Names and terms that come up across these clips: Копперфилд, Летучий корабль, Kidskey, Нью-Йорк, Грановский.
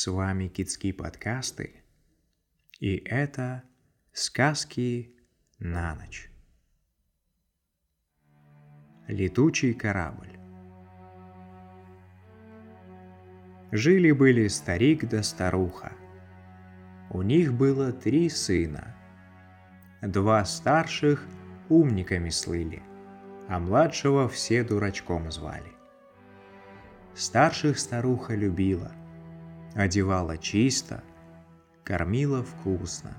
С вами Kidskey подкасты, и это сказки на ночь. Летучий корабль. Жили-были старик да старуха. У них было 3 сына. 2 старших умниками слыли, а младшего все дурачком звали. Старших старуха любила, одевала чисто, кормила вкусно.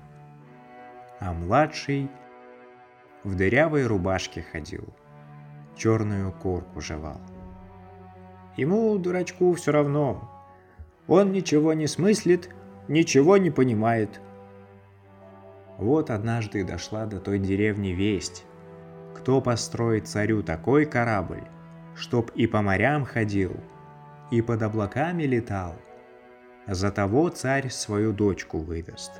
А младший в дырявой рубашке ходил, черную корку жевал. Ему, дурачку, все равно. Он ничего не смыслит, ничего не понимает. Вот однажды дошла до той деревни весть. Кто построит царю такой корабль, чтоб и по морям ходил, и под облаками летал, за того царь свою дочку выдаст.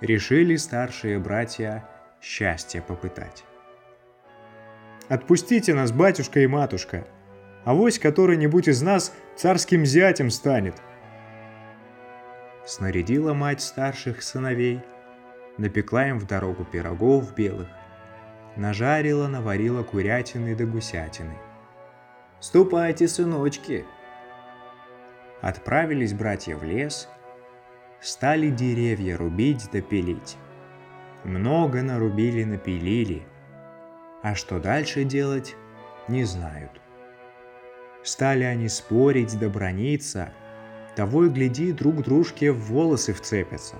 Решили старшие братья счастье попытать. «Отпустите нас, батюшка и матушка, авось который-нибудь из нас царским зятем станет!» Снарядила мать старших сыновей, напекла им в дорогу пирогов белых, нажарила, наварила курятины да гусятины. «Ступайте, сыночки!» Отправились братья в лес, стали деревья рубить да пилить. Много нарубили-напилили, а что дальше делать, не знают. Стали они спорить да браниться, того и гляди, друг дружке в волосы вцепятся.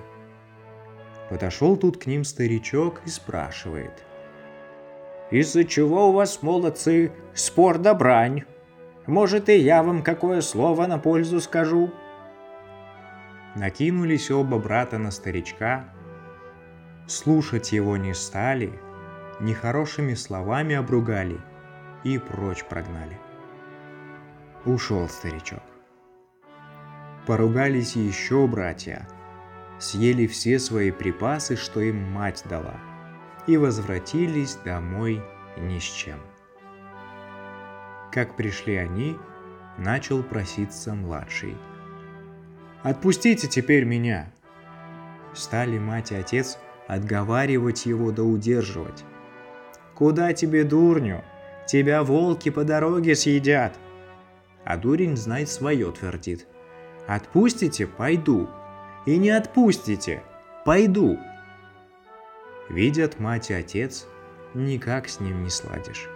Подошел тут к ним старичок и спрашивает: «Из-за чего у вас, молодцы, спор да брань? Может, и я вам какое слово на пользу скажу?» Накинулись оба брата на старичка, слушать его не стали, нехорошими словами обругали и прочь прогнали. Ушел старичок. Поругались еще братья, съели все свои припасы, что им мать дала, и возвратились домой ни с чем. Как пришли они, начал проситься младший: «Отпустите теперь меня!» Стали мать и отец отговаривать его да удерживать. «Куда тебе, дурню? Тебя волки по дороге съедят!» А дурень, знай, свое твердит: «Отпустите, пойду! И не отпустите, пойду!» Видят мать и отец, никак с ним не сладишь.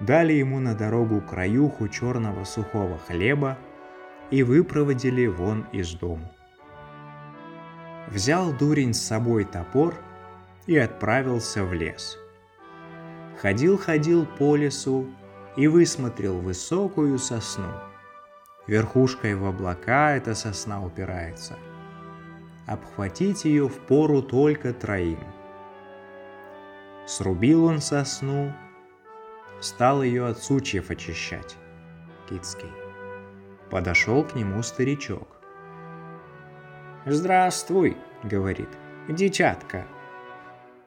Дали ему на дорогу краюху черного сухого хлеба и выпроводили вон из дому. Взял дурень с собой топор и отправился в лес. Ходил-ходил по лесу и высмотрел высокую сосну. Верхушкой в облака эта сосна упирается. Обхватить ее впору только 3. Срубил он сосну, стал ее от сучьев очищать. Kidskey. Подошел к нему старичок. «Здравствуй, — говорит, — дитятка».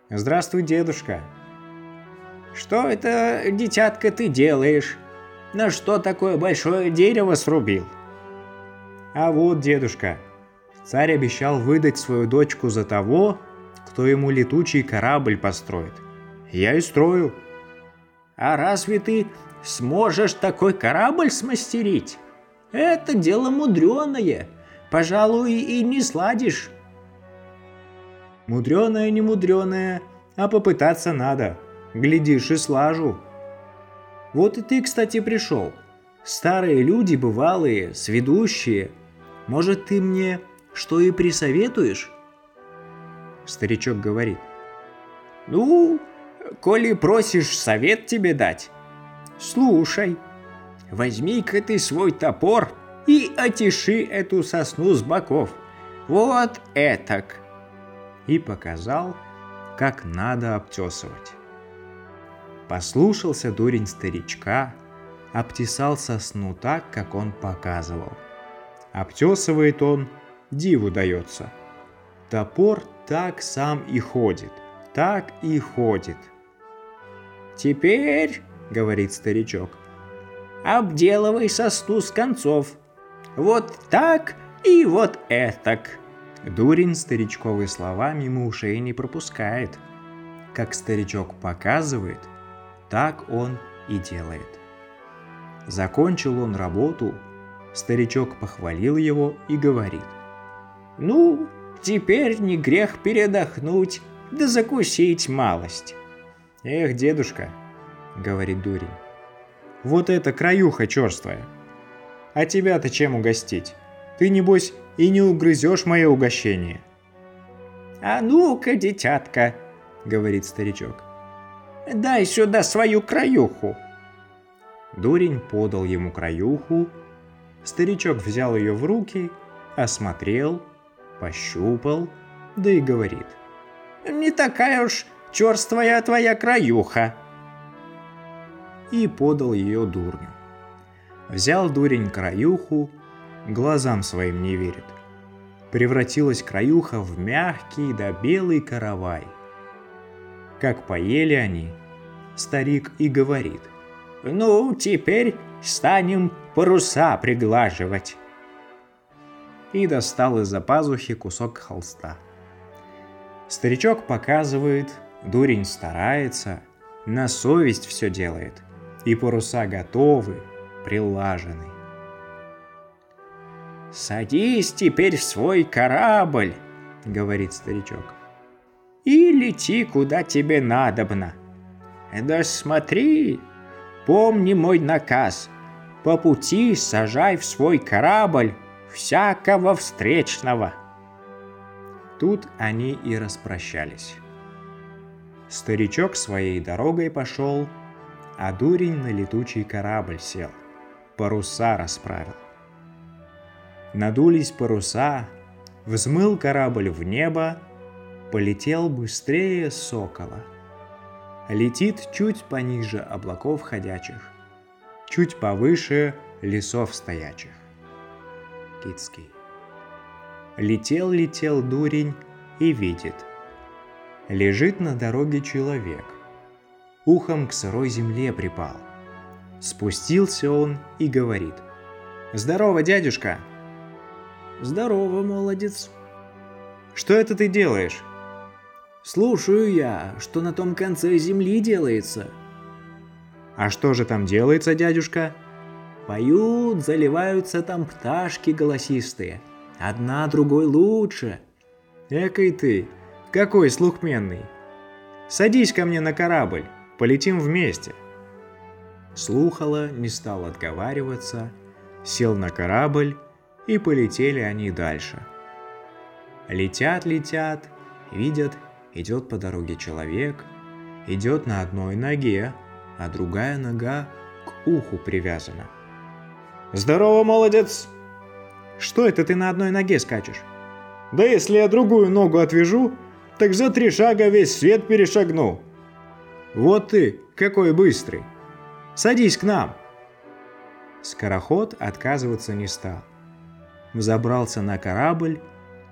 «Здравствуй, дедушка». «Что это, дитятка, ты делаешь? На что такое большое дерево срубил?» «А вот, дедушка, царь обещал выдать свою дочку за того, кто ему летучий корабль построит. Я и строю». «А разве ты сможешь такой корабль смастерить? Это дело мудреное, пожалуй, и не сладишь». «Мудреное, не мудреное, а попытаться надо. Глядишь, и слажу». Вот и ты, кстати, пришел. Старые люди, бывалые, сведущие. Может, ты мне что и присоветуешь?» Старичок говорит: «Ну, коли просишь совет тебе дать, слушай, возьми-ка ты свой топор и отиши эту сосну с боков. Вот этак». И показал, как надо обтесывать. Послушался дурень старичка, обтесал сосну так, как он показывал. Обтесывает он, диву дается. Топор так сам и ходит, так и ходит. «Теперь, — говорит старичок, — обделывай сосну с концов, Вот так и вот этак. Дурень старичковые слова мимо ушей не пропускает. Как старичок показывает, так он и делает. Закончил он работу, старичок похвалил его и говорит: «Ну, теперь не грех передохнуть, да закусить малость». «Эх, дедушка», — говорит дурень, — «вот это краюха черствая. А тебя-то чем угостить? Ты, небось, и не угрызешь мое угощение». «А ну-ка, детятка», — говорит старичок, — «дай сюда свою краюху». Дурень подал ему краюху, старичок взял ее в руки, осмотрел, пощупал, да и говорит: «Не такая уж черствая твоя краюха!» И подал ее дурню. Взял дурень краюху, глазам своим не верит. Превратилась краюха в мягкий да белый каравай. Как поели они, старик и говорит: «Ну, теперь станем паруса приглаживать!» И достал из-за пазухи кусок холста. Старичок показывает, дурень старается, на совесть все делает, и паруса готовы, прилажены. «Садись теперь в свой корабль, — говорит старичок, — и лети, куда тебе надобно. Да смотри, помни мой наказ, по пути сажай в свой корабль всякого встречного». Тут они и распрощались. Старичок своей дорогой пошел, а дурень на летучий корабль сел, паруса расправил. Надулись паруса, взмыл корабль в небо, полетел быстрее сокола. Летит чуть пониже облаков ходячих, чуть повыше лесов стоячих. Kidskey. Летел-летел дурень и видит. Лежит на дороге человек. Ухом к сырой земле припал. Спустился он и говорит: «Здорово, дядюшка!» «Здорово, молодец!» «Что это ты делаешь?» «Слушаю я, что на том конце земли делается». «А что же там делается, дядюшка?» «Поют, заливаются там пташки голосистые. Одна другой лучше». «Экай ты, какой слухменный! Садись ко мне на корабль, полетим вместе». Слухала, не стал отговариваться, сел на корабль, и полетели они дальше. Летят-летят, видят, идет по дороге человек, идет на одной ноге, а другая нога к уху привязана. «Здорово, молодец! Что это ты на одной ноге скачешь?» «Да если я другую ногу отвяжу, так за 3 шага весь свет перешагну». «Вот ты, какой быстрый! Садись к нам!» Скороход отказываться не стал. Взобрался на корабль,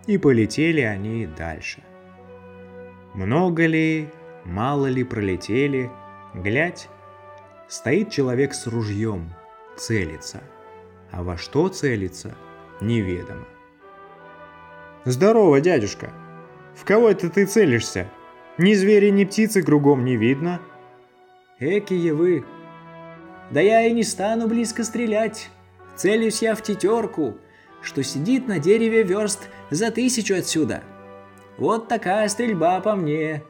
и полетели они дальше. Много ли, мало ли пролетели, глядь, стоит человек с ружьем, целится. А во что целится, неведомо. «Здорово, дядюшка! В кого это ты целишься? Ни звери, ни птицы кругом не видно». «Экие вы! Да я и не стану близко стрелять. Целюсь я в тетерку, что сидит на дереве верст за 1000 отсюда. Вот такая стрельба по мне».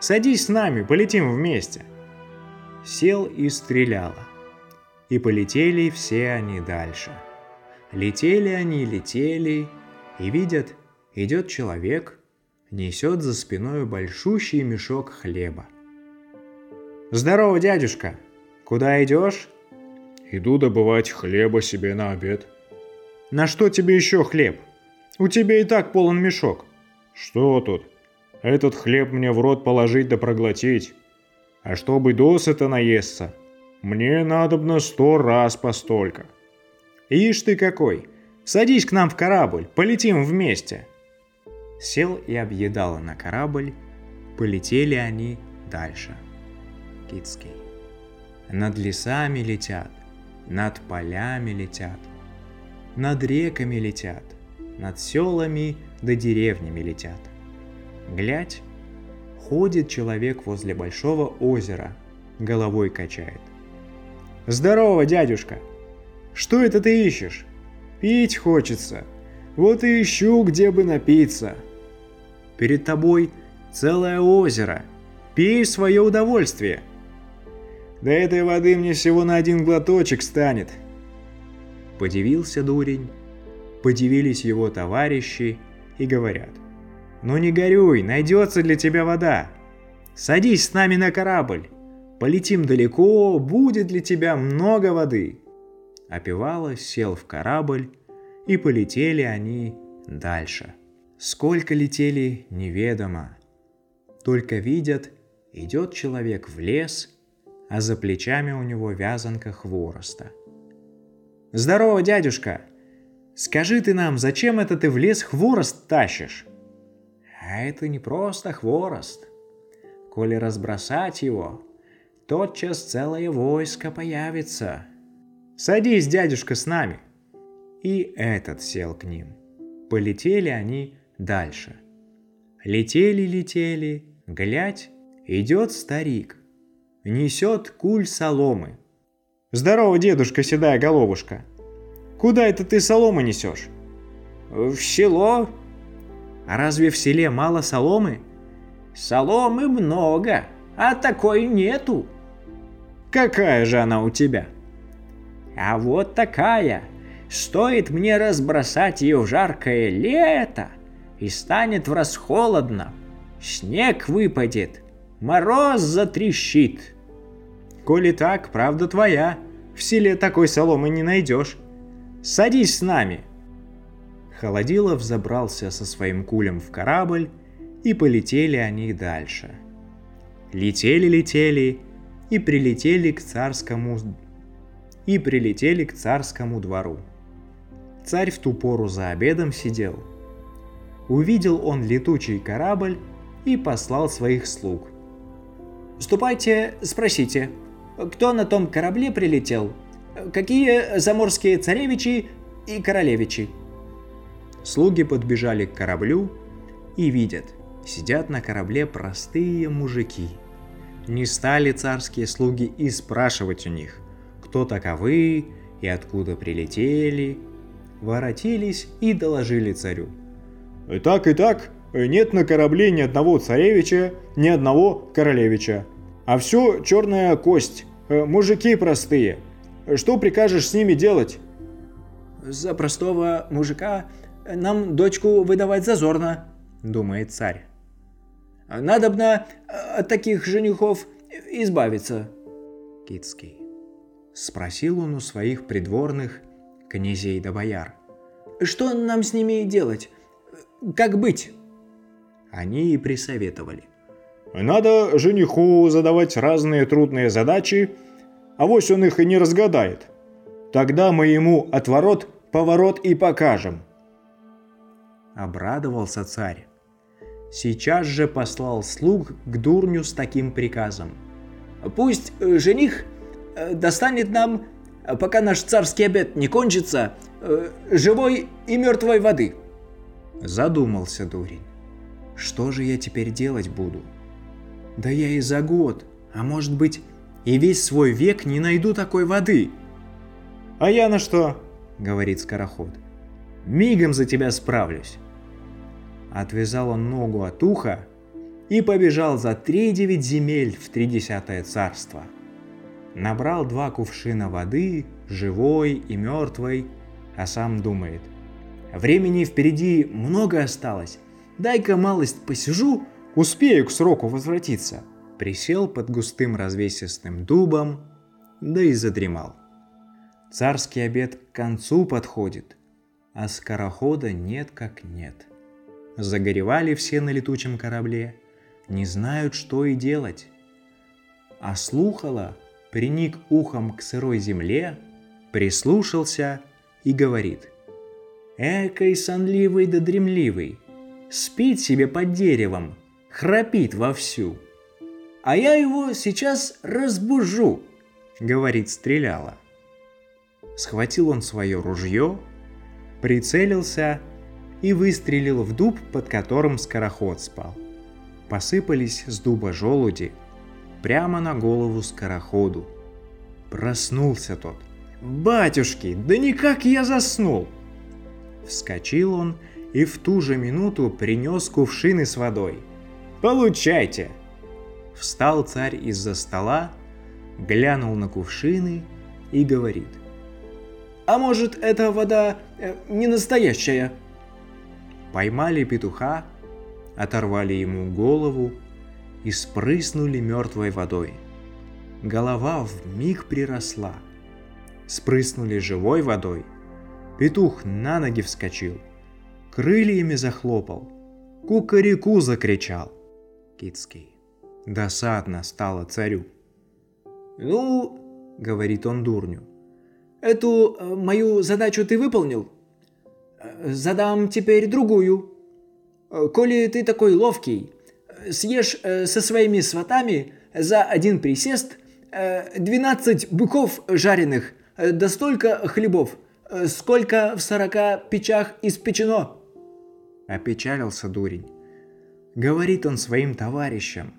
«Садись с нами, полетим вместе». Сел и стреляла. И полетели все они дальше. Летели они, летели, и видят, идет человек, несет за спиной большущий мешок хлеба. «Здорово, дядюшка! Куда идешь?» «Иду добывать хлеба себе на обед». «На что тебе еще хлеб? У тебя и так полон мешок». «Что тут? Этот хлеб мне в рот положить да проглотить. А чтобы досыта наесться, мне надобно 100 раз постолько». «Ишь ты какой! Садись к нам в корабль, полетим вместе!» Сел и объедала на корабль, полетели они дальше. Kidskey. Над лесами летят, над полями летят. над реками летят, над селами да деревнями летят. Глядь, ходит человек возле большого озера, головой качает. «Здорово, дядюшка! Что это ты ищешь? Пить хочется, вот и ищу, где бы напиться». «Перед тобой целое озеро, пей в свое удовольствие». «Да этой воды мне всего на один глоточек станет». Подивился дурень, подивились его товарищи и говорят: «Ну не горюй, найдется для тебя вода. Садись с нами на корабль, полетим далеко, будет для тебя много воды». Опивало сел в корабль, и полетели они дальше. Сколько летели, неведомо. Только видят, идет человек в лес, а за плечами у него вязанка хвороста. «Здорово, дядюшка! Скажи ты нам, зачем это ты в лес хворост тащишь?» «А это не просто хворост. Коли разбросать его, тотчас целое войско появится. Садись, дядюшка, с нами». И этот сел к ним. Полетели они дальше. Летели, глядь, идет старик. Несет куль соломы. «Здорово, дедушка, седая головушка! Куда это ты соломы несешь?» «В село». «А разве в селе мало соломы?» «Соломы много, а такой нету». «Какая же она у тебя?» «А вот такая. Стоит мне разбросать ее в жаркое лето, и станет врасхолодно. Снег выпадет, мороз затрещит». «Коли так, правда твоя. В селе такой соломы не найдешь. Садись с нами». Холодилов забрался со своим кулем в корабль, и полетели они дальше. Летели и прилетели к царскому двору. Царь в ту пору за обедом сидел. Увидел он летучий корабль и послал своих слуг. «Ступайте, спросите, кто на том корабле прилетел, какие заморские царевичи и королевичи». Слуги подбежали к кораблю и видят, сидят на корабле простые мужики. Не стали царские слуги и спрашивать у них, кто таковы и откуда прилетели. Воротились и доложили царю. «И так, нет на корабле ни одного царевича, ни одного королевича, а все черная кость, мужики простые. Что прикажешь с ними делать?» «За простого мужика нам дочку выдавать зазорно», — думает царь. «Надобно от таких женихов избавиться». Kidskey. Спросил он у своих придворных князей да бояр: «Что нам с ними делать? Как быть?» Они и присоветовали. «Надо жениху задавать разные трудные задачи, авось он их и не разгадает. Тогда мы ему отворот, поворот и покажем». Обрадовался царь. Сейчас же послал слуг к дурню с таким приказом: «Пусть жених достанет нам, пока наш царский обед не кончится, живой и мертвой воды». Задумался дурень: «Что же я теперь делать буду? Да я и за год, а может быть и весь свой век не найду такой воды». «А я на что?» — говорит скороход. «Мигом за тебя справлюсь». Отвязал он ногу от уха и побежал за 39 земель в 30-е царство. Набрал 2 кувшина воды, живой и мертвой, а сам думает: «Времени впереди много осталось, дай-ка малость посижу, успею к сроку возвратиться». Присел под густым развесистым дубом, да и задремал. Царский обед к концу подходит, а скорохода нет как нет. Загоревали все на летучем корабле, не знают, что и делать. А слухало, приник ухом к сырой земле, прислушался и говорит: «Экой сонливый да дремливый, спит себе под деревом, храпит вовсю». «А я его сейчас разбужу», — говорит стреляло. Схватил он свое ружье прицелился и выстрелил в дуб, под которым скороход спал. Посыпались с дуба желуди прямо на голову скороходу. Проснулся тот. «Батюшки, да никак я заснул!» Вскочил он и в ту же минуту принес кувшины с водой. «Получайте!» Встал царь из-за стола, глянул на кувшины и говорит: «А может, эта вода не настоящая?» Поймали петуха, оторвали ему голову и спрыснули мертвой водой. Голова вмиг приросла. Спрыснули живой водой. Петух на ноги вскочил, крыльями захлопал, кукареку закричал. Kidskey. Досадно стало царю. «Ну, — говорит он дурню, — эту мою задачу ты выполнил? Задам теперь другую. Коли ты такой ловкий, съешь со своими сватами за один присест 12 быков жареных, да столько хлебов, сколько в 40 печах испечено». Опечалился дурень. Говорит он своим товарищам: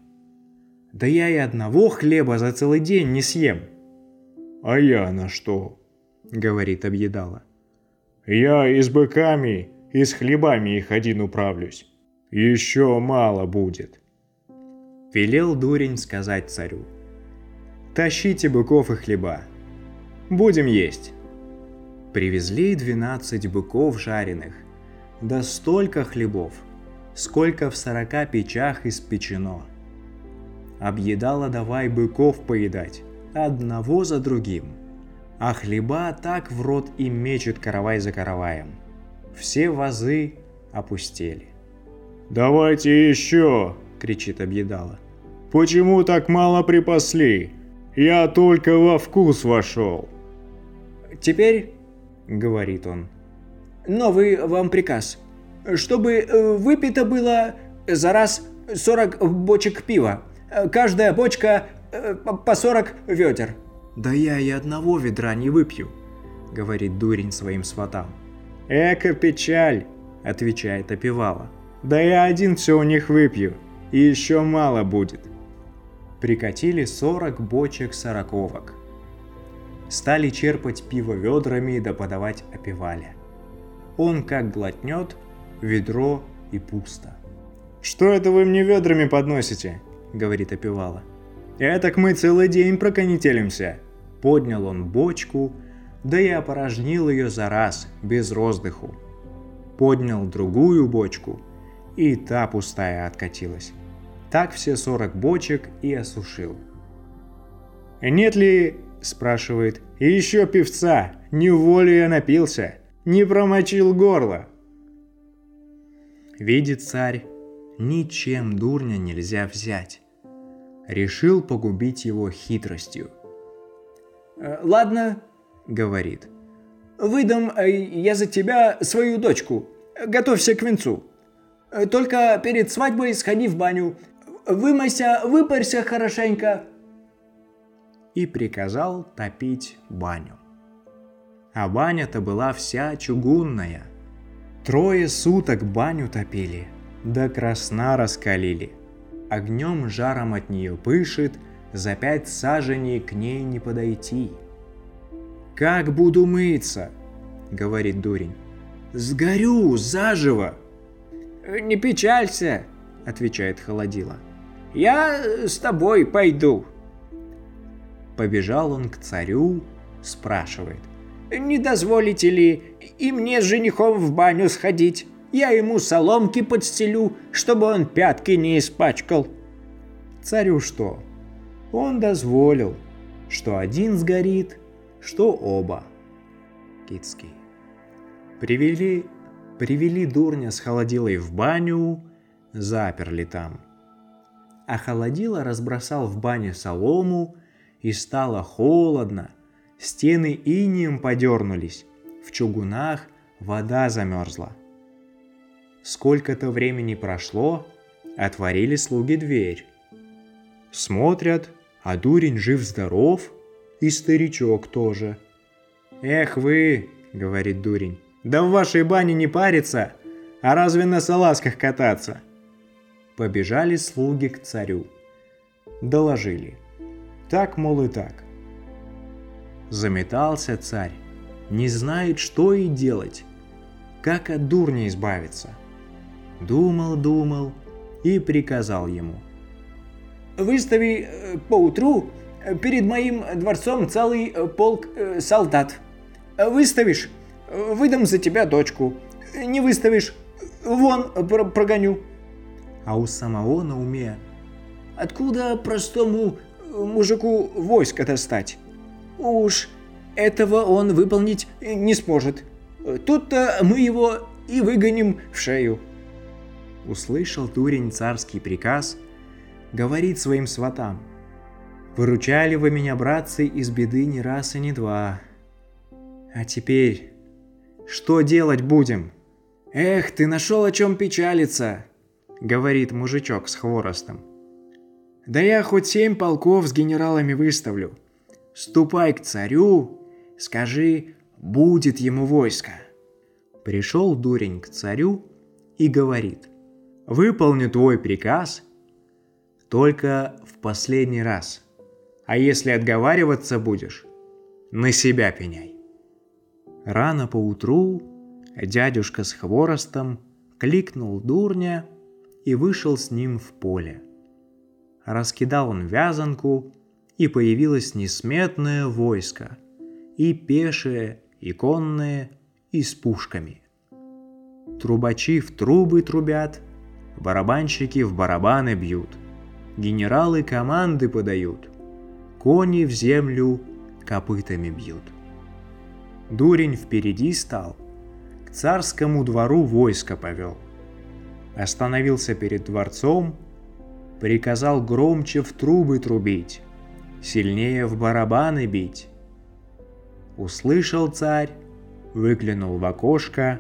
«Да я и одного хлеба за целый день не съем». «А я на что? — говорит объедало. — Я и с быками, и с хлебами их один управлюсь. Еще мало будет». Велел дурень сказать царю: «Тащите быков и хлеба. Будем есть». Привезли 12 быков жареных, да столько хлебов, сколько в 40 печах испечено. Объедала давай быков поедать, одного за другим, а хлеба так в рот и мечет каравай за караваем. Все вазы опустели. «Давайте еще! — кричит объедала. — Почему так мало припасли? Я только во вкус вошел!» «Теперь, — говорит он, — новый вам приказ, чтобы выпито было за раз 40 бочек пива, каждая бочка по 40 ведер». «Да я и одного ведра не выпью, — говорит дурень своим сватам. — Эка печаль! — отвечает опевала. — Да я один все у них выпью, и еще мало будет». Прикатили 40 бочек сороковок. Стали черпать пиво ведрами да подавать опевале. Он как глотнет — ведро и пусто. «Что это вы мне ведрами подносите? — говорит опевала. — Этак мы целый день проконетелимся». Поднял он бочку, да и опорожнил ее за раз, без роздыху. Поднял другую бочку, и та пустая откатилась. Так все 40 бочек и осушил. «Нет ли, — спрашивает, — еще певца? Неволе я напился, не промочил горло». Видит царь, ничем дурня нельзя взять. Решил погубить его хитростью. «Ладно, — говорит, — выдам я за тебя свою дочку. Готовься к венцу. Только перед свадьбой сходи в баню, вымойся, выпарься хорошенько». И приказал топить баню. А баня-то была вся чугунная. 3 суток баню топили, да красна раскалили. Огнем жаром от нее пышет, за 5 саженей к ней не подойти. «Как буду мыться? — говорит дурень. — Сгорю заживо». «Не печалься, — отвечает холодила, — я с тобой пойду». Побежал он к царю, спрашивает: «Не дозволите ли и мне с женихом в баню сходить? Я ему соломки подстелю, чтобы он пятки не испачкал». Царю что? Он дозволил, что один сгорит, что оба. Kidskey. Привели дурня с холодилой в баню, заперли там. А холодила разбросал в бане солому, и стало холодно, стены инеем подернулись, в чугунах вода замерзла. Сколько-то времени прошло, отворили слуги дверь. Смотрят, а дурень жив-здоров, и старичок тоже. «Эх вы, — говорит дурень, — Да в вашей бане не париться, а разве на салазках кататься?» Побежали слуги к царю. Доложили. Так, мол, и так. Заметался царь. Не знает, что и делать. Как от дурни избавиться? Думал и приказал ему: «Выстави поутру перед моим дворцом целый полк солдат. Выставишь — выдам за тебя дочку. Не выставишь — вон прогоню». А у самого на уме: откуда простому мужику войско достать? Уж этого он выполнить не сможет. Тут-то мы его и выгоним в шею. Услышал Турень царский приказ, говорит своим сватам: «Выручали вы меня, братцы, из беды не раз и не два. А теперь что делать будем?» «Эх, ты нашел о чем печалиться», — говорит мужичок с хворостом. «Да я хоть 7 полков с генералами выставлю. Ступай к царю, скажи, будет ему войско». Пришел дурень к царю и говорит: «Выполню твой приказ, только в последний раз. А если отговариваться будешь, на себя пеняй». Рано поутру дядюшка с хворостом кликнул дурня и вышел с ним в поле. Раскидал он вязанку, и появилось несметное войско, и пешее, и конное, и с пушками. Трубачи в трубы трубят, барабанщики в барабаны бьют, генералы команды подают, кони в землю копытами бьют. Дурень впереди стал, к царскому двору войско повел. Остановился перед дворцом, приказал громче в трубы трубить, сильнее в барабаны бить. Услышал царь, выглянул в окошко,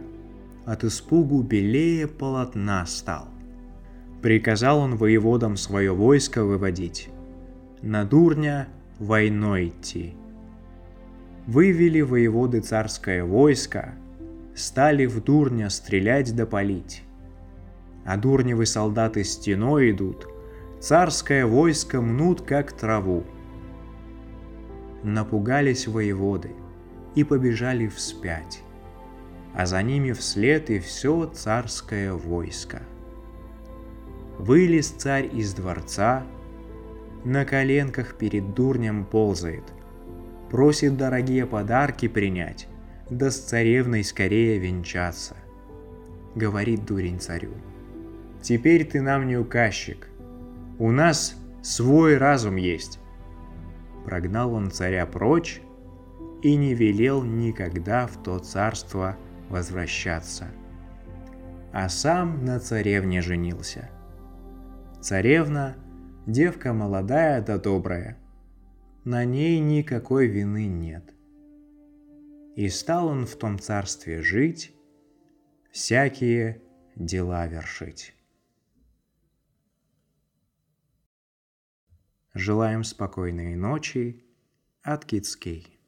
от испугу белее полотна стал. Приказал он воеводам свое войско выводить, на дурня войной идти. Вывели воеводы царское войско, стали в дурня стрелять да палить. А дурневы солдаты стеной идут, царское войско мнут, как траву. Напугались воеводы и побежали вспять, а за ними вслед и все царское войско. Вылез царь из дворца, на коленках перед дурнем ползает, просит дорогие подарки принять, да с царевной скорее венчаться. Говорит дурень царю: «Теперь ты нам не указчик, у нас свой разум есть». Прогнал он царя прочь и не велел никогда в то царство возвращаться, а сам на царевне женился. Царевна – девка молодая да добрая, на ней никакой вины нет. И стал он в том царстве жить, всякие дела вершить. Желаем спокойной ночи от Kidskey.